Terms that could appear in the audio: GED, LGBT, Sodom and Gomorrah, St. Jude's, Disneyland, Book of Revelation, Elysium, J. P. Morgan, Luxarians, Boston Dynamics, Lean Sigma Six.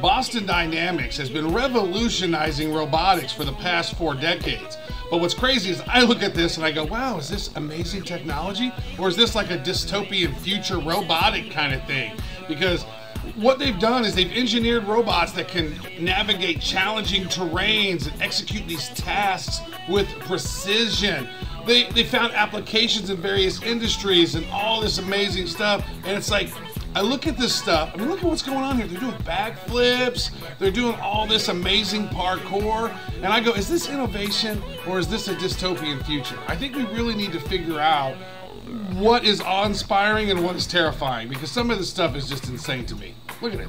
Boston Dynamics has been revolutionizing robotics for the past 4 decades. But what's crazy is I look at this and I go, wow, is this amazing technology? Or is this like a dystopian future robotic kind of thing? Because what they've done is they've engineered robots that can navigate challenging terrains and execute these tasks with precision. They found applications in various industries and all this amazing stuff. And it's like, I look at this stuff, I mean, look at what's going on here. They're doing backflips, they're doing all this amazing parkour, and I go, is this innovation or is this a dystopian future? I think we really need to figure out what is awe-inspiring and what is terrifying, because some of this stuff is just insane to me. Look at it.